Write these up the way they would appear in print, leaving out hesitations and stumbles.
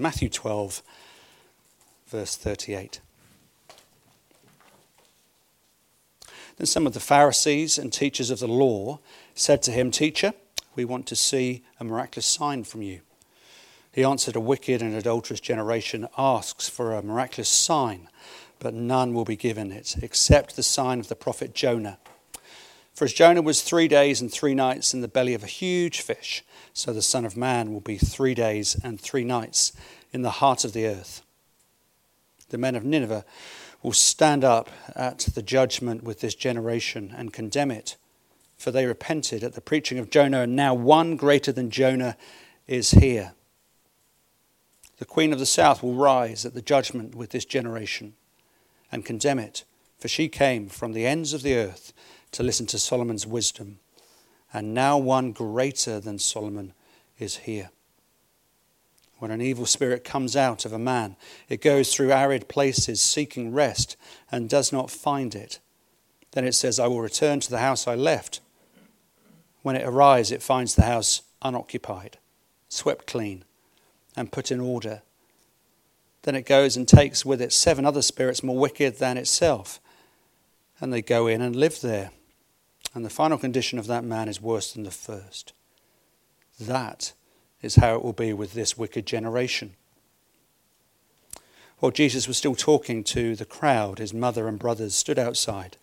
Matthew 12, verse 38. Then some of the Pharisees and teachers of the law said to him, "Teacher, we want to see a miraculous sign from you." He answered, "A wicked and adulterous generation asks for a miraculous sign, but none will be given it, except the sign of the prophet Jonah. For as Jonah was 3 days and 3 nights in the belly of a huge fish, so the Son of Man will be 3 days and 3 nights in the heart of the earth. The men of Nineveh will stand up at the judgment with this generation and condemn it, for they repented at the preaching of Jonah, and now one greater than Jonah is here. The queen of the south will rise at the judgment with this generation and condemn it, for she came from the ends of the earth to listen to Solomon's wisdom, and now one greater than Solomon is here. When an evil spirit comes out of a man, it goes through arid places seeking rest and does not find it. Then it says, 'I will return to the house I left.' When it arrives, it finds the house unoccupied, swept clean, and put in order. Then it goes and takes with it 7 other spirits more wicked than itself, and they go in and live there. And the final condition of that man is worse than the first. That is how it will be with this wicked generation." While Jesus was still talking to the crowd, his mother and brothers stood outside,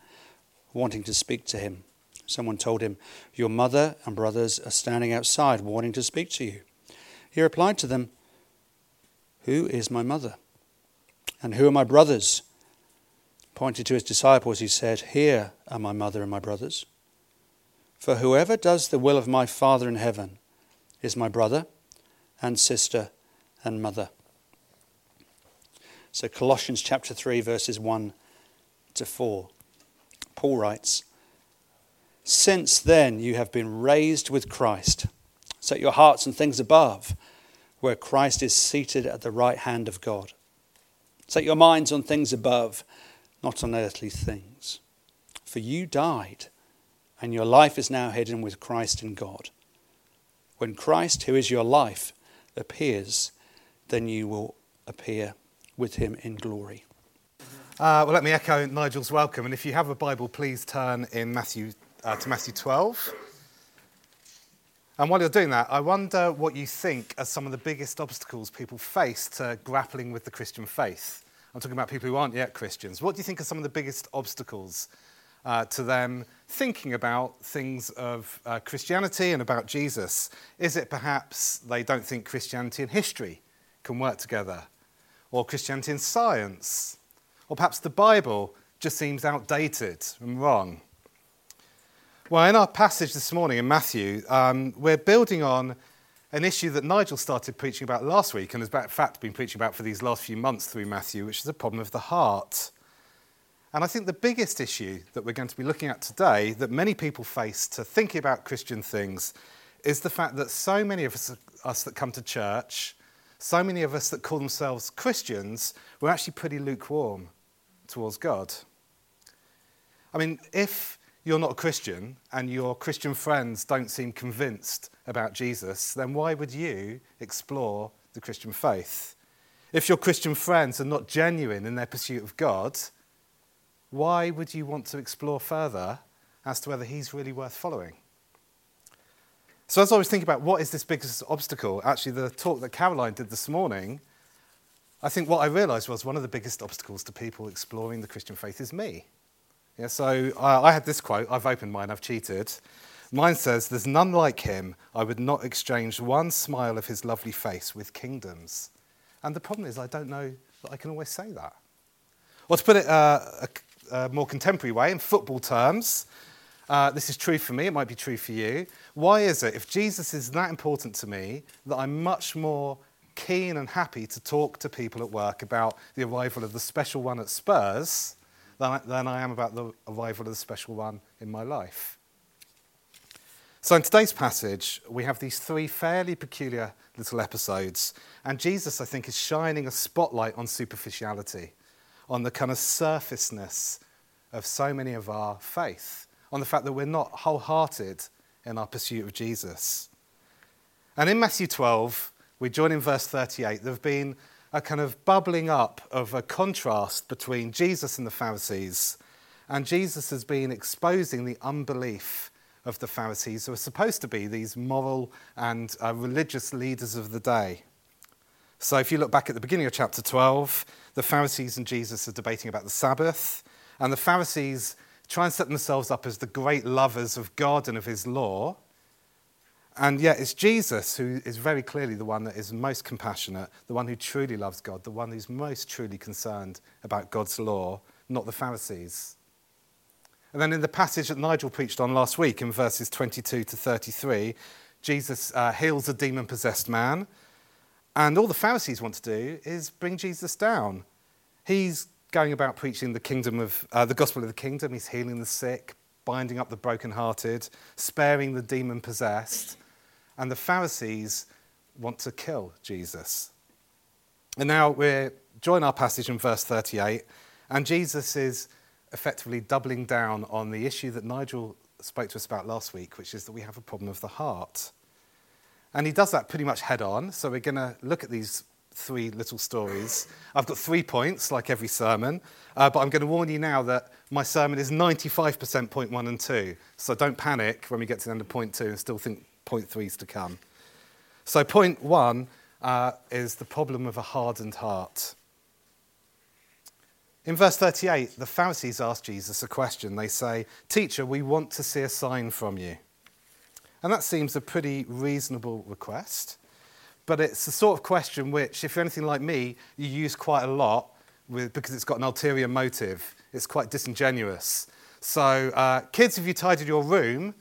wanting to speak to him. Someone told him, "Your mother and brothers are standing outside, wanting to speak to you." He replied to them, "Who is my mother? And who are my brothers?" Pointing to his disciples, he said, "Here are my mother and my brothers. For whoever does the will of my Father in heaven is my brother and sister and mother." So Colossians chapter 3, verses 1 to 4. Paul writes, "Since then you have been raised with Christ. Set your hearts on things above, where Christ is seated at the right hand of God. Set your minds on things above, not on earthly things. For you died, and your life is now hidden with Christ in God. When Christ, who is your life, appears, then you will appear with him in glory." Well, let me echo Nigel's welcome. And if you have a Bible, please turn in to Matthew 12. And while you're doing that, I wonder what you think are some of the biggest obstacles people face to grappling with the Christian faith. I'm talking about people who aren't yet Christians. What do you think are some of the biggest obstacles to them thinking about things of Christianity and about Jesus? Is it perhaps they don't think Christianity and history can work together? Or Christianity and science? Or perhaps the Bible just seems outdated and wrong? Well, in our passage this morning in Matthew, we're building on an issue that Nigel started preaching about last week and has, in fact, been preaching about for these last few months through Matthew, which is the problem of the heart. And I think the biggest issue that we're going to be looking at today that many people face to thinking about Christian things is the fact that so many of us that come to church, so many of us that call themselves Christians, we're actually pretty lukewarm towards God. I mean, if you're not a Christian and your Christian friends don't seem convinced about Jesus, then why would you explore the Christian faith? If your Christian friends are not genuine in their pursuit of God, why would you want to explore further as to whether he's really worth following? So as I was thinking about what is this biggest obstacle, actually the talk that Caroline did this morning, I think what I realised was one of the biggest obstacles to people exploring the Christian faith is me. Yeah, so I had this quote, I've opened mine, I've cheated. Mine says, "There's none like him. I would not exchange one smile of his lovely face with kingdoms." And the problem is I don't know that I can always say that. Or to put it a more contemporary way, in football terms, this is true for me, it might be true for you. Why is it, if Jesus is that important to me, that I'm much more keen and happy to talk to people at work about the arrival of the special one at Spurs than I am about the arrival of the special one in my life? So in today's passage, we have these 3 fairly peculiar little episodes, and Jesus, I think, is shining a spotlight on superficiality, on the kind of surfaceness of so many of our faith, on the fact that we're not wholehearted in our pursuit of Jesus. And in Matthew 12, We join in verse 38. There have been a kind of bubbling up of a contrast between Jesus and the Pharisees. And Jesus has been exposing the unbelief of the Pharisees, who are supposed to be these moral and religious leaders of the day. So if you look back at the beginning of chapter 12, the Pharisees and Jesus are debating about the Sabbath. And the Pharisees try and set themselves up as the great lovers of God and of his law. And yet it's Jesus who is very clearly the one that is most compassionate, the one who truly loves God, the one who's most truly concerned about God's law, not the Pharisees. And then in the passage that Nigel preached on last week, in verses 22 to 33, Jesus heals a demon-possessed man. And all the Pharisees want to do is bring Jesus down. He's going about preaching the gospel of the kingdom. He's healing the sick, binding up the brokenhearted, sparing the demon-possessed. And the Pharisees want to kill Jesus. And now we join our passage in verse 38, and Jesus is effectively doubling down on the issue that Nigel spoke to us about last week, which is that we have a problem of the heart. And he does that pretty much head on, so we're going to look at these three little stories. I've got 3 points, like every sermon, but I'm going to warn you now that my sermon is 95% point 1 and 2, so don't panic when we get to the end of point 2 and still think point 3 is to come. So point 1 is the problem of a hardened heart. In verse 38, the Pharisees ask Jesus a question. They say, "Teacher, we want to see a sign from you." And that seems a pretty reasonable request. But it's the sort of question which, if you're anything like me, you use quite a lot because it's got an ulterior motive. It's quite disingenuous. So, kids, have you tidied your room?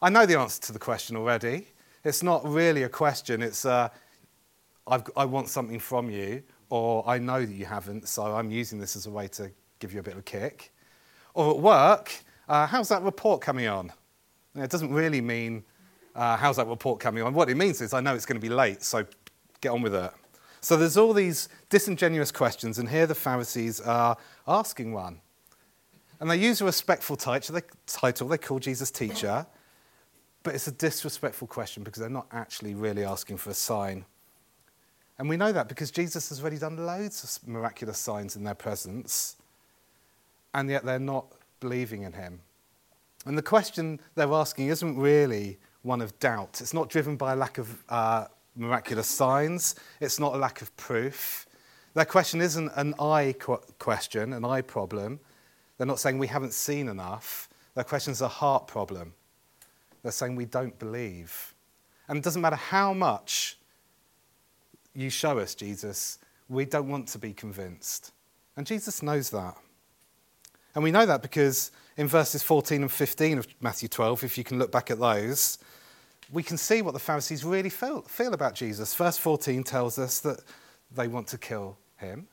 I know the answer to the question already. It's not really a question. It's, I want something from you, or I know that you haven't, so I'm using this as a way to give you a bit of a kick. Or at work, how's that report coming on? You know, it doesn't really mean... how's that report coming on? What it means is I know it's going to be late, so get on with it. So there's all these disingenuous questions, and here the Pharisees are asking one. And they use a respectful title. They call Jesus teacher, but it's a disrespectful question because they're not actually really asking for a sign. And we know that because Jesus has already done loads of miraculous signs in their presence, and yet they're not believing in him. And the question they're asking isn't really one of doubt. It's not driven by a lack of miraculous signs. It's not a lack of proof. Their question isn't an I question, an I problem. They're not saying we haven't seen enough. Their question's a heart problem. They're saying we don't believe. And it doesn't matter how much you show us, Jesus, we don't want to be convinced. And Jesus knows that. And we know that because in verses 14 and 15 of Matthew 12, if you can look back at those, we can see what the Pharisees really feel about Jesus. Verse 14 tells us that they want to kill him.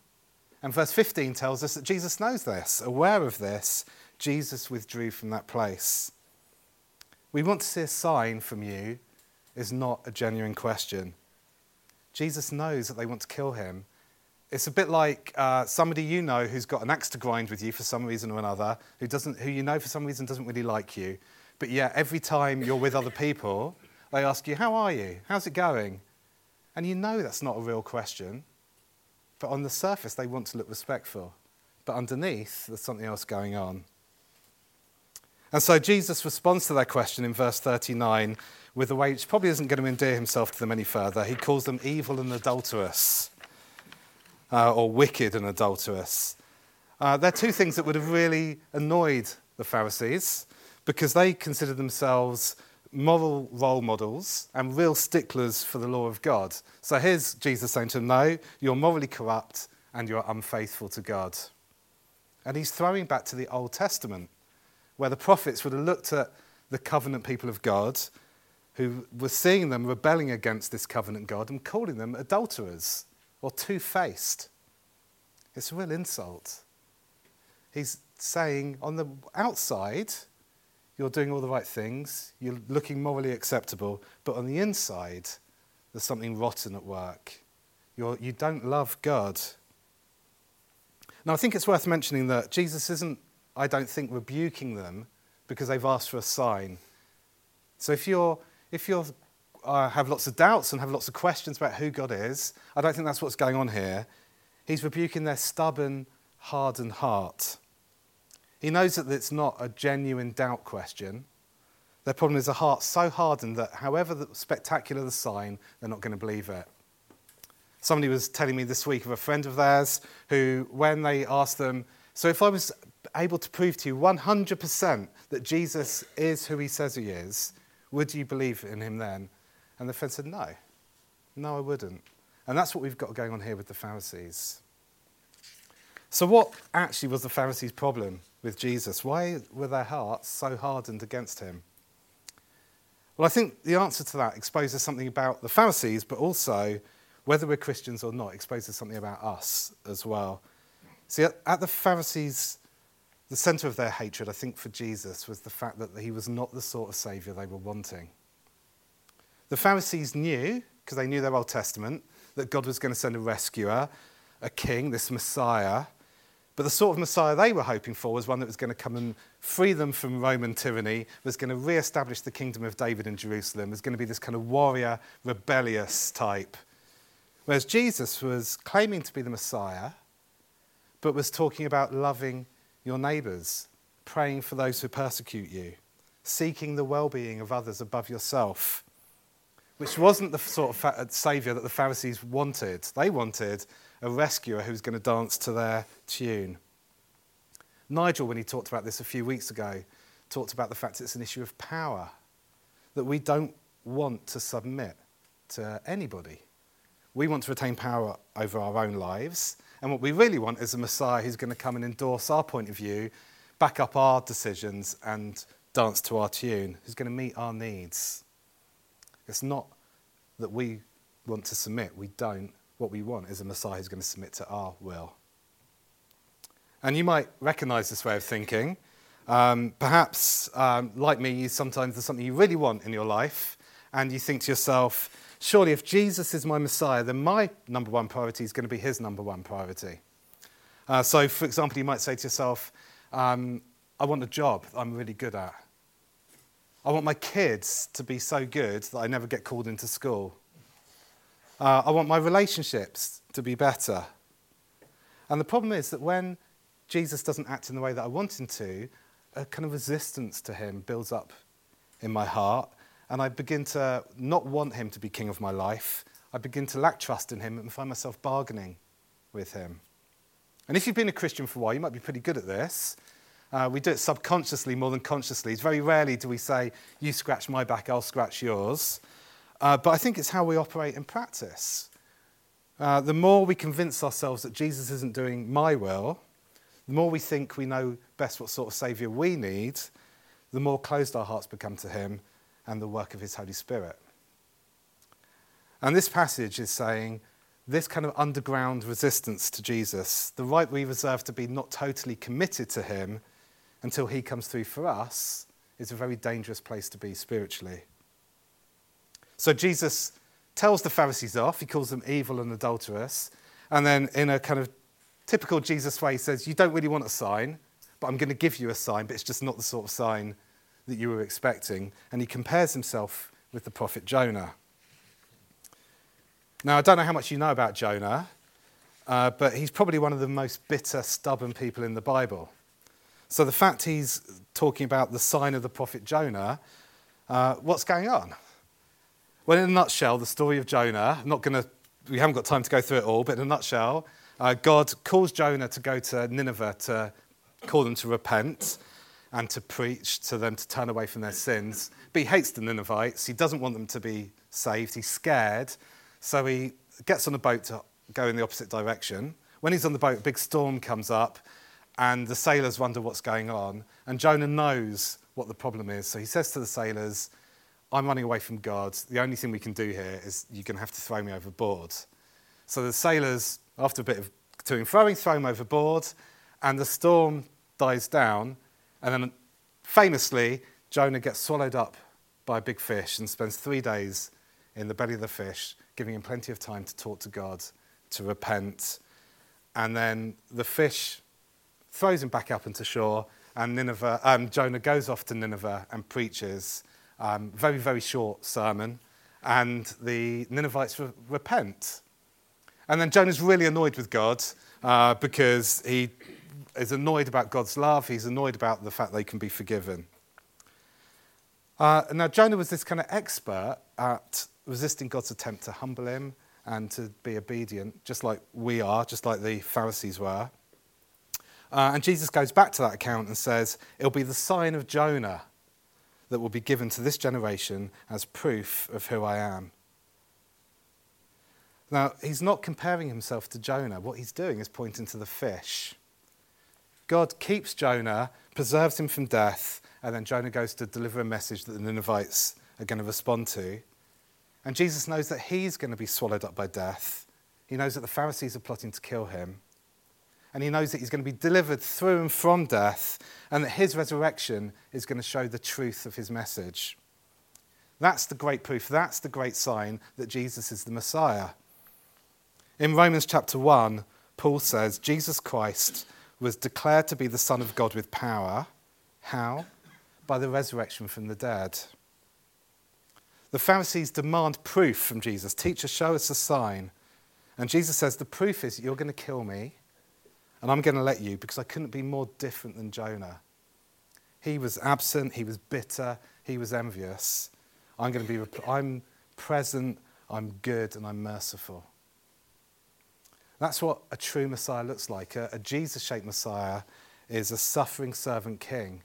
And verse 15 tells us that Jesus knows this, aware of this. Jesus withdrew from that place. We want to see a sign from you is not a genuine question. Jesus knows that they want to kill him. It's a bit like somebody you know who's got an axe to grind with you for some reason or another, who you know for some reason doesn't really like you. But yeah, every time you're with other people, they ask you, "How are you? How's it going?" And you know that's not a real question. But on the surface, they want to look respectful. But underneath, there's something else going on. And so Jesus responds to their question in verse 39 with a way which probably isn't going to endear himself to them any further. He calls them evil and adulterous. Or wicked and adulterous. They're two things that would have really annoyed the Pharisees because they considered themselves moral role models and real sticklers for the law of God. So here's Jesus saying to them, "No, you're morally corrupt and you're unfaithful to God." And he's throwing back to the Old Testament where the prophets would have looked at the covenant people of God who were seeing them rebelling against this covenant God and calling them adulterers. Or two-faced. It's a real insult. He's saying, on the outside, you're doing all the right things, you're looking morally acceptable, but on the inside, there's something rotten at work. You don't love God. Now, I think it's worth mentioning that Jesus isn't, I don't think, rebuking them because they've asked for a sign. So if you're have lots of doubts and have lots of questions about who God is. I don't think that's what's going on here. He's rebuking their stubborn, hardened heart. He knows that it's not a genuine doubt question. Their problem is a heart so hardened that however spectacular the sign, they're not going to believe it. Somebody was telling me this week of a friend of theirs who, when they asked them, so if I was able to prove to you 100% that Jesus is who he says he is, would you believe in him then? And the friend said, no, I wouldn't. And that's what we've got going on here with the Pharisees. So what actually was the Pharisees' problem with Jesus? Why were their hearts so hardened against him? Well, I think the answer to that exposes something about the Pharisees, but also, whether we're Christians or not, exposes something about us as well. See, at the Pharisees, the centre of their hatred, I think, for Jesus was the fact that he was not the sort of saviour they were wanting. The Pharisees knew, because they knew their Old Testament, that God was going to send a rescuer, a king, this Messiah. But the sort of Messiah they were hoping for was one that was going to come and free them from Roman tyranny, was going to re-establish the kingdom of David in Jerusalem, was going to be this kind of warrior, rebellious type. Whereas Jesus was claiming to be the Messiah, but was talking about loving your neighbours, praying for those who persecute you, seeking the well-being of others above yourself, which wasn't the sort of saviour that the Pharisees wanted. They wanted a rescuer who was going to dance to their tune. Nigel, when he talked about this a few weeks ago, talked about the fact it's an issue of power, that we don't want to submit to anybody. We want to retain power over our own lives, and what we really want is a Messiah who's going to come and endorse our point of view, back up our decisions and dance to our tune, who's going to meet our needs. It's not that we want to submit, we don't. What we want is a Messiah who's going to submit to our will. And you might recognise this way of thinking. Perhaps, like me, you sometimes there's something you really want in your life, and you think to yourself, surely if Jesus is my Messiah, then my number one priority is going to be his number one priority. So, for example, you might say to yourself, I want a job that I'm really good at. I want my kids to be so good that I never get called into school. I want my relationships to be better. And the problem is that when Jesus doesn't act in the way that I want him to, a kind of resistance to him builds up in my heart, and I begin to not want him to be king of my life. I begin to lack trust in him and find myself bargaining with him. And if you've been a Christian for a while, you might be pretty good at this. We do it subconsciously more than consciously. It's very rarely do we say, you scratch my back, I'll scratch yours. But I think it's how we operate in practice. The more we convince ourselves that Jesus isn't doing my will, the more we think we know best what sort of saviour we need, the more closed our hearts become to him and the work of his Holy Spirit. And this passage is saying this kind of underground resistance to Jesus, the right we reserve to be not totally committed to him until he comes through for us, is a very dangerous place to be spiritually. So Jesus tells the Pharisees off, he calls them evil and adulterous, and then in a kind of typical Jesus way, he says, you don't really want a sign, but I'm going to give you a sign, but it's just not the sort of sign that you were expecting. And he compares himself with the prophet Jonah. Now, I don't know how much you know about Jonah, but he's probably one of the most bitter, stubborn people in the Bible. So the fact he's talking about the sign of the prophet Jonah, what's going on? Well, in a nutshell, the story of Jonah, we haven't got time to go through it all, but in a nutshell, God calls Jonah to go to Nineveh to call them to repent and to preach to them to turn away from their sins. But he hates the Ninevites. He doesn't want them to be saved. He's scared. So he gets on a boat to go in the opposite direction. When he's on the boat, a big storm comes up, and the sailors wonder what's going on. And Jonah knows what the problem is. So he says to the sailors, I'm running away from God. The only thing we can do here is you're going to have to throw me overboard. So the sailors, after a bit of to and froing, throw him overboard, and the storm dies down. And then, famously, Jonah gets swallowed up by a big fish and spends 3 days in the belly of the fish, giving him plenty of time to talk to God, to repent. And then the fish throws him back up into shore, and Jonah goes off to Nineveh and preaches. Very, very short sermon, and the Ninevites repent. And then Jonah's really annoyed with God because he is annoyed about God's love. He's annoyed about the fact they can be forgiven. Now, Jonah was this kind of expert at resisting God's attempt to humble him and to be obedient, just like we are, just like the Pharisees were. And Jesus goes back to that account and says, it'll be the sign of Jonah that will be given to this generation as proof of who I am. Now, he's not comparing himself to Jonah. What he's doing is pointing to the fish. God keeps Jonah, preserves him from death, and then Jonah goes to deliver a message that the Ninevites are going to respond to. And Jesus knows that he's going to be swallowed up by death. He knows that the Pharisees are plotting to kill him. And he knows that he's going to be delivered through and from death, and that his resurrection is going to show the truth of his message. That's the great proof. That's the great sign that Jesus is the Messiah. In Romans chapter 1, Paul says, Jesus Christ was declared to be the Son of God with power. How? By the resurrection from the dead. The Pharisees demand proof from Jesus. Teacher, show us a sign. And Jesus says, the proof is you're going to kill me, and I'm going to let you, because I couldn't be more different than Jonah. He was absent, he was bitter, he was envious. I'm present, I'm good, and I'm merciful. That's what a true Messiah looks like. A Jesus-shaped Messiah is a suffering servant king.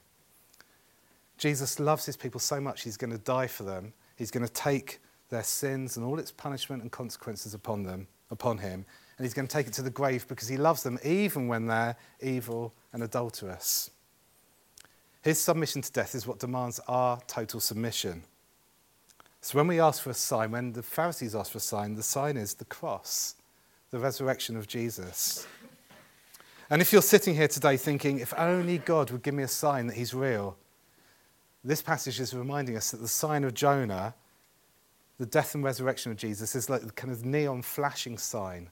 Jesus loves his people so much, he's going to die for them. He's going to take their sins and all its punishment and consequences upon him, and he's going to take it to the grave because he loves them even when they're evil and adulterous. His submission to death is what demands our total submission. So when we ask for a sign, when the Pharisees ask for a sign, the sign is the cross, the resurrection of Jesus. And if you're sitting here today thinking, if only God would give me a sign that he's real, this passage is reminding us that the sign of Jonah, the death and resurrection of Jesus, is like the kind of neon flashing sign.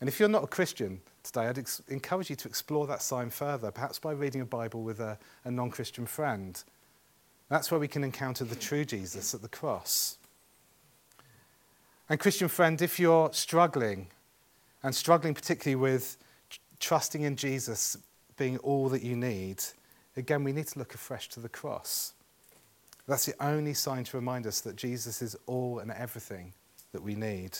And if you're not a Christian today, I'd encourage you to explore that sign further, perhaps by reading a Bible with a non-Christian friend. That's where we can encounter the true Jesus at the cross. And Christian friend, if you're struggling particularly with trusting in Jesus being all that you need, again, we need to look afresh to the cross. That's the only sign to remind us that Jesus is all and everything that we need.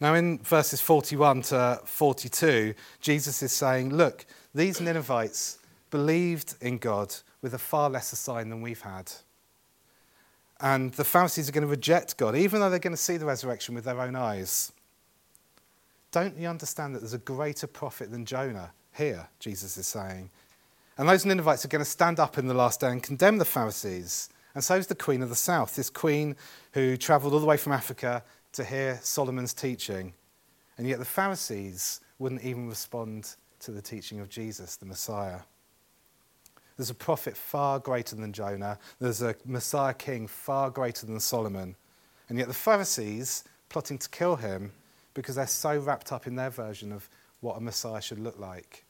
Now, in verses 41 to 42, Jesus is saying, look, these Ninevites believed in God with a far lesser sign than we've had. And the Pharisees are going to reject God, even though they're going to see the resurrection with their own eyes. Don't you understand that there's a greater prophet than Jonah here, Jesus is saying? And those Ninevites are going to stand up in the last day and condemn the Pharisees. And so is the Queen of the South, this queen who travelled all the way from Africa to hear Solomon's teaching. And yet the Pharisees wouldn't even respond to the teaching of Jesus, the Messiah. There's a prophet far greater than Jonah. There's a Messiah king far greater than Solomon. And yet the Pharisees plotting to kill him because they're so wrapped up in their version of what a Messiah should look like.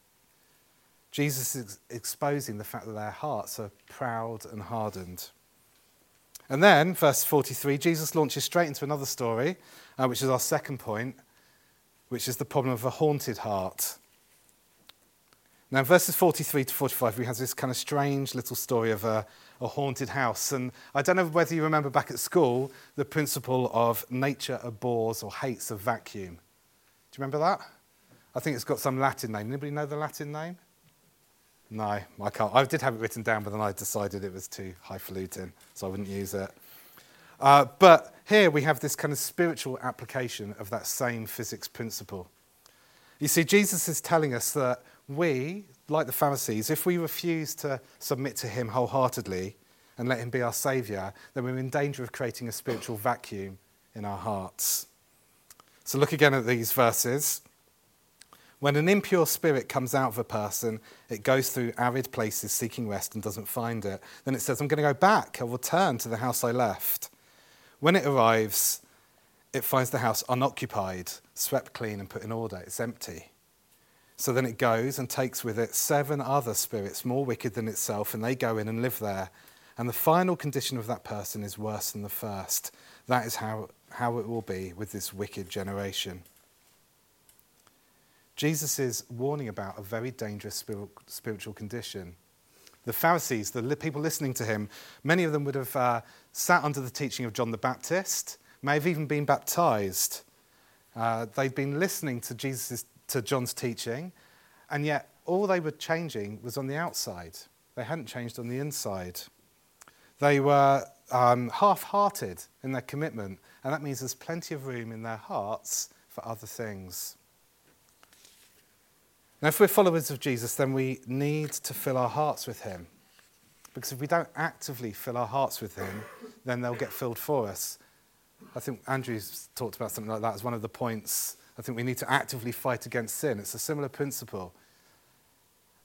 Jesus is exposing the fact that their hearts are proud and hardened. And then, verse 43, Jesus launches straight into another story, which is our second point, which is the problem of a haunted heart. Now, in verses 43 to 45, we have this kind of strange little story of a haunted house. And I don't know whether you remember back at school, the principle of nature abhors or hates a vacuum. Do you remember that? I think it's got some Latin name. Anybody know the Latin name? No, I can't. I did have it written down, but then I decided it was too highfalutin, so I wouldn't use it. But here we have this kind of spiritual application of that same physics principle. You see, Jesus is telling us that we, like the Pharisees, if we refuse to submit to him wholeheartedly and let him be our saviour, then we're in danger of creating a spiritual vacuum in our hearts. So look again at these verses. When an impure spirit comes out of a person, it goes through arid places seeking rest and doesn't find it. Then it says, I'm going to go back. I'll return to the house I left. When it arrives, it finds the house unoccupied, swept clean and put in order. It's empty. So then it goes and takes with it 7 other spirits more wicked than itself, and they go in and live there. And the final condition of that person is worse than the first. That is how it will be with this wicked generation. Jesus is warning about a very dangerous spiritual condition. The Pharisees, the people listening to him, many of them would have sat under the teaching of John the Baptist, may have even been baptized. They'd been listening to John's teaching, and yet all they were changing was on the outside. They hadn't changed on the inside. They were half-hearted in their commitment, and that means there's plenty of room in their hearts for other things. Now, if we're followers of Jesus, then we need to fill our hearts with him. Because if we don't actively fill our hearts with him, then they'll get filled for us. I think Andrew's talked about something like that as one of the points. I think we need to actively fight against sin. It's a similar principle.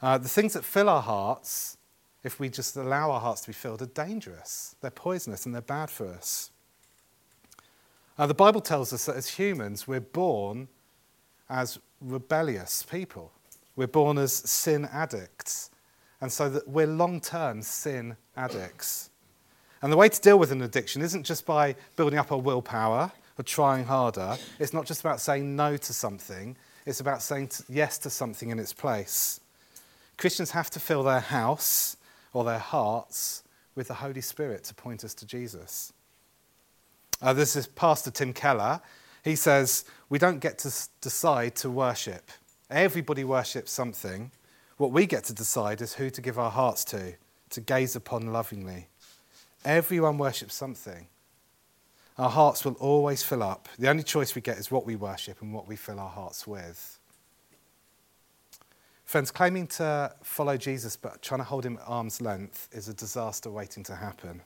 The things that fill our hearts, if we just allow our hearts to be filled, are dangerous. They're poisonous and they're bad for us. The Bible tells us that as humans, we're born as rebellious people. We're born as sin addicts. And so that we're long-term sin addicts. And the way to deal with an addiction isn't just by building up our willpower or trying harder. It's not just about saying no to something. It's about saying yes to something in its place. Christians have to fill their house or their hearts with the Holy Spirit to point us to Jesus. This is Pastor Tim Keller. He says, we don't get to decide to worship. Everybody worships something. What we get to decide is who to give our hearts to gaze upon lovingly. Everyone worships something. Our hearts will always fill up. The only choice we get is what we worship and what we fill our hearts with. Friends, claiming to follow Jesus but trying to hold him at arm's length is a disaster waiting to happen.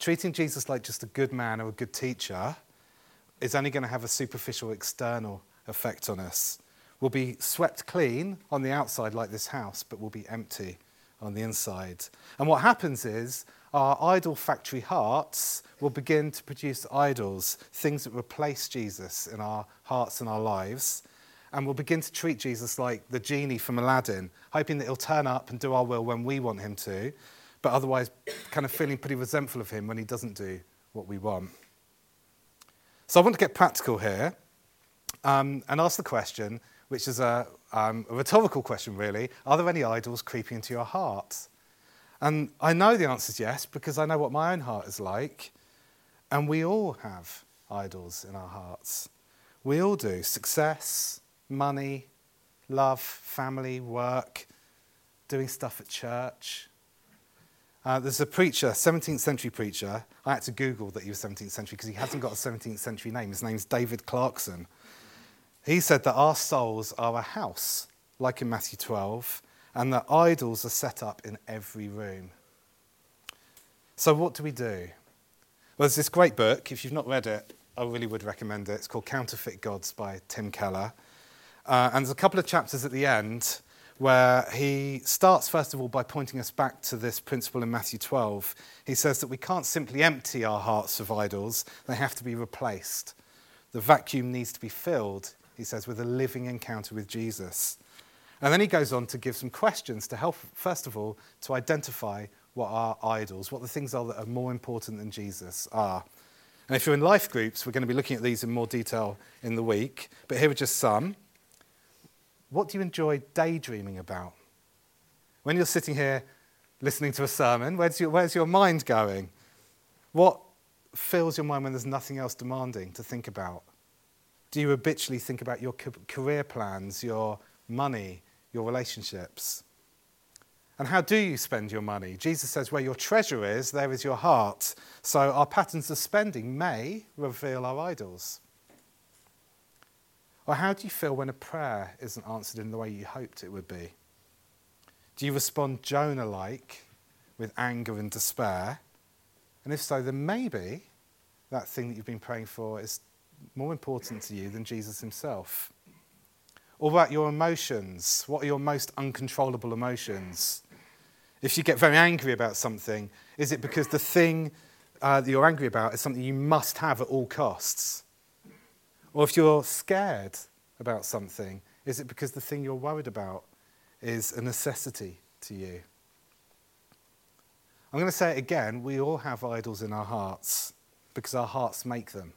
Treating Jesus like just a good man or a good teacher is only going to have a superficial external effect on us. We'll be swept clean on the outside like this house, but we'll be empty on the inside. And what happens is our idol factory hearts will begin to produce idols, things that replace Jesus in our hearts and our lives, and we'll begin to treat Jesus like the genie from Aladdin, hoping that he'll turn up and do our will when we want him to, but otherwise kind of feeling pretty resentful of him when he doesn't do what we want. So I want to get practical here and ask the question, which is a rhetorical question really, are there any idols creeping into your heart? And I know the answer is yes, because I know what my own heart is like. And we all have idols in our hearts. We all do. Success, money, love, family, work, doing stuff at church. There's a preacher, 17th century preacher. I had to Google that he was 17th century because he hasn't got a 17th century name. His name's David Clarkson. He said that our souls are a house, like in Matthew 12, and that idols are set up in every room. So what do we do? Well, there's this great book. If you've not read it, I really would recommend it. It's called Counterfeit Gods by Tim Keller. And there's a couple of chapters at the end where he starts, first of all, by pointing us back to this principle in Matthew 12. He says that we can't simply empty our hearts of idols. They have to be replaced. The vacuum needs to be filled, he says, with a living encounter with Jesus. And then he goes on to give some questions to help, first of all, to identify what our idols, what the things are that are more important than Jesus are. And if you're in life groups, we're going to be looking at these in more detail in the week. But here are just some. What do you enjoy daydreaming about? When you're sitting here listening to a sermon, where's your mind going? What fills your mind when there's nothing else demanding to think about? Do you habitually think about your career plans, your money, your relationships? And how do you spend your money? Jesus says where your treasure is, there is your heart. So our patterns of spending may reveal our idols. Or how do you feel when a prayer isn't answered in the way you hoped it would be? Do you respond Jonah-like with anger and despair? And if so, then maybe that thing that you've been praying for is more important to you than Jesus himself. Or about your emotions. What are your most uncontrollable emotions? If you get very angry about something, is it because the thing that you're angry about is something you must have at all costs? Or if you're scared about something, is it because the thing you're worried about is a necessity to you? I'm going to say it again, we all have idols in our hearts because our hearts make them.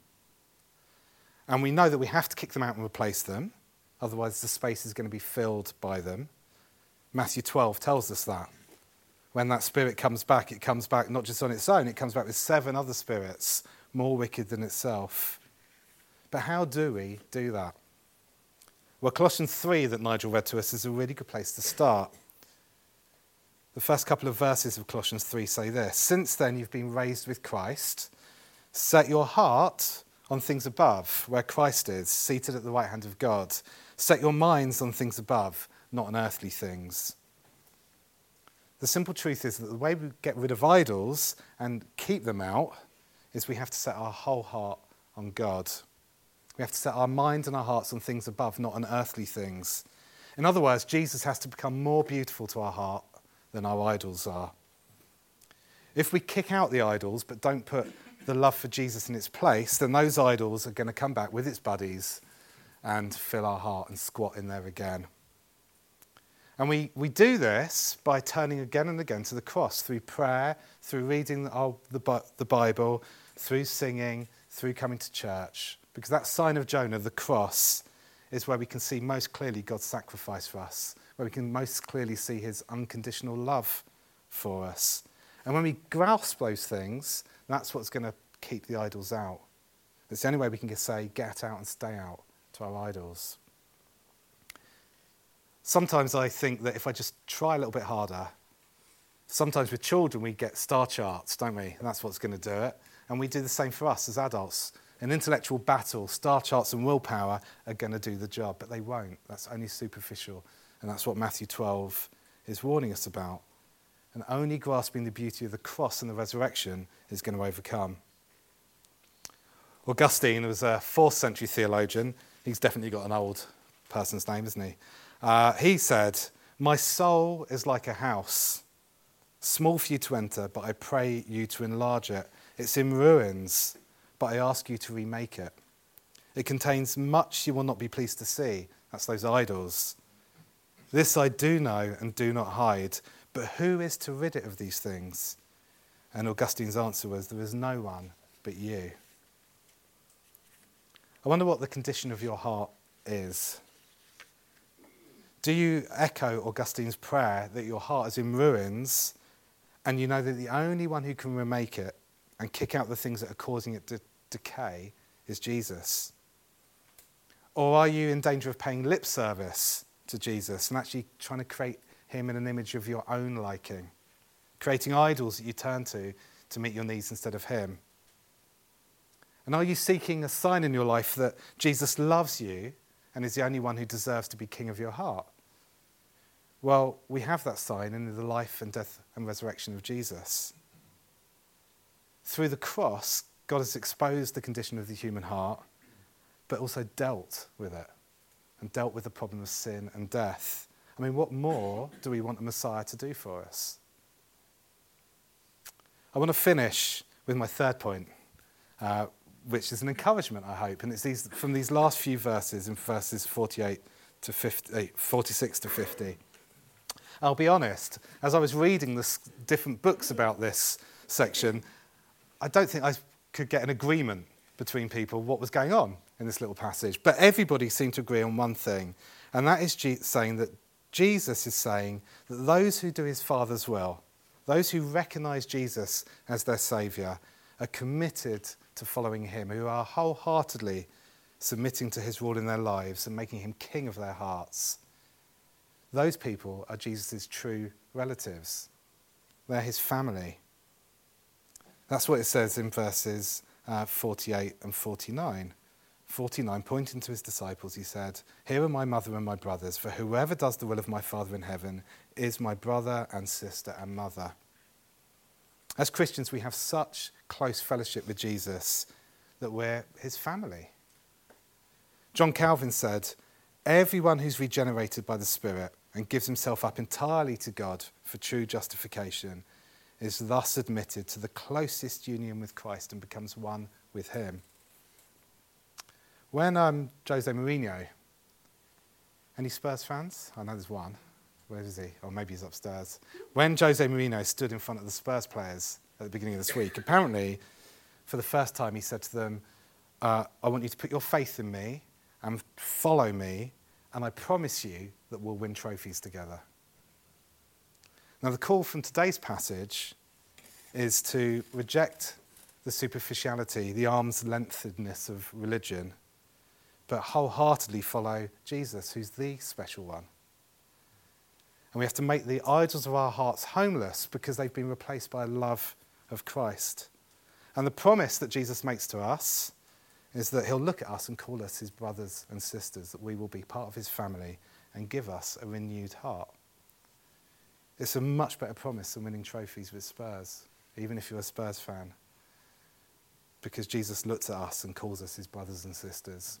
And we know that we have to kick them out and replace them, otherwise the space is going to be filled by them. Matthew 12 tells us that. When that spirit comes back, it comes back not just on its own, it comes back with 7 other spirits, more wicked than itself. But how do we do that? Well, Colossians 3 that Nigel read to us is a really good place to start. The first couple of verses of Colossians 3 say this: "Since then you've been raised with Christ, set your heart on things above, where Christ is, seated at the right hand of God. Set your minds on things above, not on earthly things." The simple truth is that the way we get rid of idols and keep them out is we have to set our whole heart on God. We have to set our minds and our hearts on things above, not on earthly things. In other words, Jesus has to become more beautiful to our heart than our idols are. If we kick out the idols but don't put the love for Jesus in its place, then those idols are going to come back with its buddies and fill our heart and squat in there again. And we do this by turning again and again to the cross, through prayer, through reading the Bible, through singing, through coming to church. Because that sign of Jonah, the cross, is where we can see most clearly God's sacrifice for us, where we can most clearly see his unconditional love for us. And when we grasp those things, that's what's going to keep the idols out. It's the only way we can say, get out and stay out to our idols. Sometimes I think that if I just try a little bit harder, sometimes with children we get star charts, don't we? And that's what's going to do it. And we do the same for us as adults. An intellectual battle, star charts and willpower are going to do the job, but they won't. That's only superficial. And that's what Matthew 12 is warning us about. And only grasping the beauty of the cross and the resurrection is going to overcome. Augustine was a 4th century theologian. He's definitely got an old person's name, isn't he? He said, "My soul is like a house, small for you to enter, but I pray you to enlarge it. It's in ruins, but I ask you to remake it. It contains much you will not be pleased to see." That's those idols. "This I do know and do not hide, but who is to rid it of these things?" And Augustine's answer was, "There is no one but you." I wonder what the condition of your heart is. Do you echo Augustine's prayer that your heart is in ruins and you know that the only one who can remake it and kick out the things that are causing it to decay is Jesus? Or are you in danger of paying lip service to Jesus and actually trying to create him in an image of your own liking, creating idols that you turn to meet your needs instead of him? And are you seeking a sign in your life that Jesus loves you and is the only one who deserves to be king of your heart? Well, we have that sign in the life and death and resurrection of Jesus. Through the cross, God has exposed the condition of the human heart, but also dealt with it and dealt with the problem of sin and death. I mean, what more do we want a Messiah to do for us? I want to finish with my third point, which is an encouragement, I hope. And it's from these last few verses, in verses 46 to 50. I'll be honest, as I was reading the different books about this section, I don't think I could get an agreement between people what was going on in this little passage. But everybody seemed to agree on one thing, and that is saying that Jesus is saying that those who do his Father's will, those who recognise Jesus as their saviour, are committed to following him, who are wholeheartedly submitting to his rule in their lives and making him king of their hearts. Those people are Jesus' true relatives. They're his family. That's what it says in verses 48 and 49. 49, pointing to his disciples, he said, "Here are my mother and my brothers, for whoever does the will of my Father in heaven is my brother and sister and mother." As Christians, we have such close fellowship with Jesus that we're his family. John Calvin said, "Everyone who's regenerated by the Spirit and gives himself up entirely to God for true justification is thus admitted to the closest union with Christ and becomes one with him." When Jose Mourinho, any Spurs fans? I know there's one. Where is he? Or maybe he's upstairs. When Jose Mourinho stood in front of the Spurs players at the beginning of this week, apparently, for the first time, he said to them, I want you to put your faith in me and follow me, and I promise you that we'll win trophies together. Now, the call from today's passage is to reject the superficiality, the arm's-lengthedness of religion, but wholeheartedly follow Jesus, who's the special one. And we have to make the idols of our hearts homeless because they've been replaced by love of Christ. And the promise that Jesus makes to us is that he'll look at us and call us his brothers and sisters, that we will be part of his family and give us a renewed heart. It's a much better promise than winning trophies with Spurs, even if you're a Spurs fan, because Jesus looks at us and calls us his brothers and sisters.